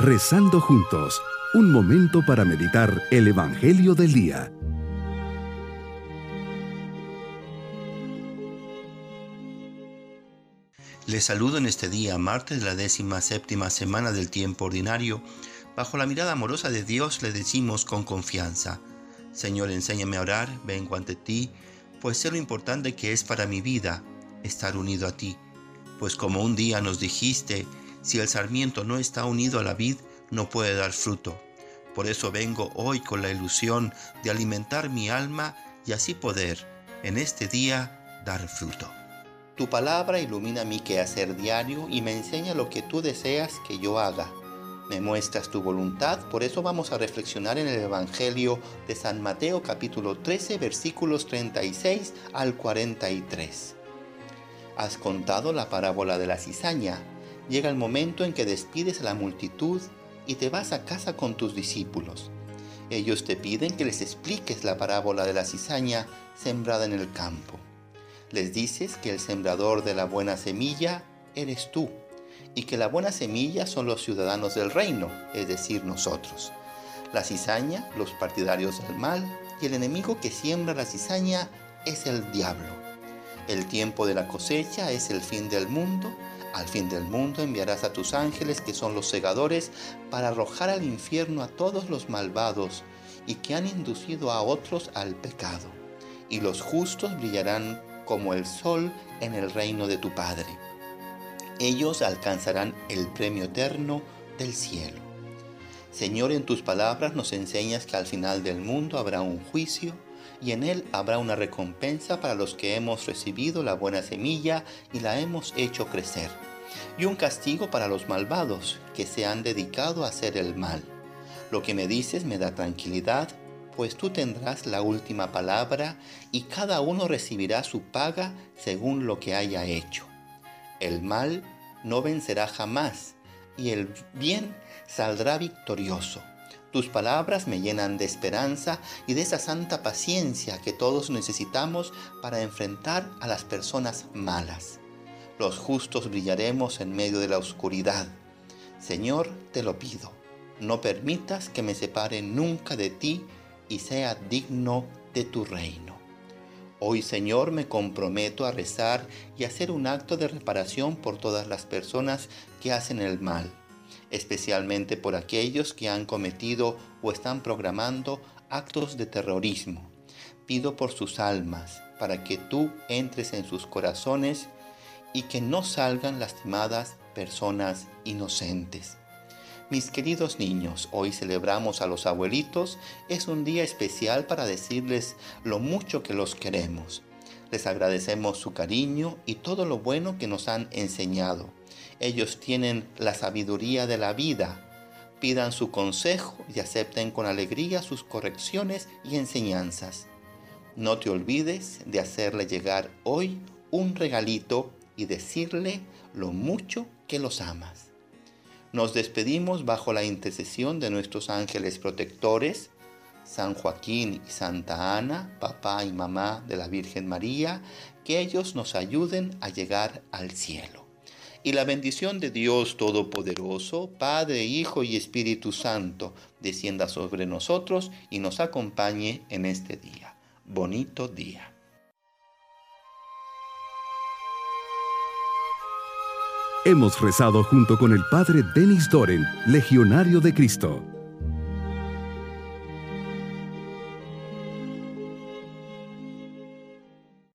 Rezando juntos, un momento para meditar el Evangelio del día. Les saludo en este día, martes de la 17ª semana del tiempo ordinario. Bajo la mirada amorosa de Dios le decimos con confianza: Señor, enséñame a orar, vengo ante ti, pues sé lo importante que es para mi vida estar unido a ti. Pues como un día nos dijiste, si el sarmiento no está unido a la vid, no puede dar fruto. Por eso vengo hoy con la ilusión de alimentar mi alma y así poder, en este día, dar fruto. Tu palabra ilumina mi quehacer diario y me enseña lo que tú deseas que yo haga. Me muestras tu voluntad, por eso vamos a reflexionar en el Evangelio de San Mateo capítulo 13, versículos 36 al 43. Has contado la parábola de la cizaña. Llega el momento en que despides a la multitud y te vas a casa con tus discípulos. Ellos te piden que les expliques la parábola de la cizaña sembrada en el campo. Les dices que el sembrador de la buena semilla eres tú y que la buena semilla son los ciudadanos del reino, es decir, nosotros. La cizaña, los partidarios del mal, y el enemigo que siembra la cizaña es el diablo. El tiempo de la cosecha es el fin del mundo. Al fin del mundo enviarás a tus ángeles, que son los segadores, para arrojar al infierno a todos los malvados y que han inducido a otros al pecado. Y los justos brillarán como el sol en el reino de tu Padre. Ellos alcanzarán el premio eterno del cielo. Señor, en tus palabras nos enseñas que al final del mundo habrá un juicio y en él habrá una recompensa para los que hemos recibido la buena semilla y la hemos hecho crecer, y un castigo para los malvados que se han dedicado a hacer el mal. Lo que me dices me da tranquilidad, pues tú tendrás la última palabra y cada uno recibirá su paga según lo que haya hecho. El mal no vencerá jamás y el bien saldrá victorioso. Tus palabras me llenan de esperanza y de esa santa paciencia que todos necesitamos para enfrentar a las personas malas. Los justos brillaremos en medio de la oscuridad. Señor, te lo pido. No permitas que me separe nunca de ti y sea digno de tu reino. Hoy, Señor, me comprometo a rezar y a hacer un acto de reparación por todas las personas que hacen el mal, especialmente por aquellos que han cometido o están programando actos de terrorismo. Pido por sus almas, para que tú entres en sus corazones y que no salgan lastimadas personas inocentes. Mis queridos niños, hoy celebramos a los abuelitos. Es un día especial para decirles lo mucho que los queremos. Les agradecemos su cariño y todo lo bueno que nos han enseñado. Ellos tienen la sabiduría de la vida. Pidan su consejo y acepten con alegría sus correcciones y enseñanzas. No te olvides de hacerle llegar hoy un regalito y decirle lo mucho que los amas. Nos despedimos bajo la intercesión de nuestros ángeles protectores, San Joaquín y Santa Ana, papá y mamá de la Virgen María, que ellos nos ayuden a llegar al cielo. Y la bendición de Dios Todopoderoso, Padre, Hijo y Espíritu Santo, descienda sobre nosotros y nos acompañe en este día. Bonito día. Hemos rezado junto con el Padre Denis Doren, Legionario de Cristo.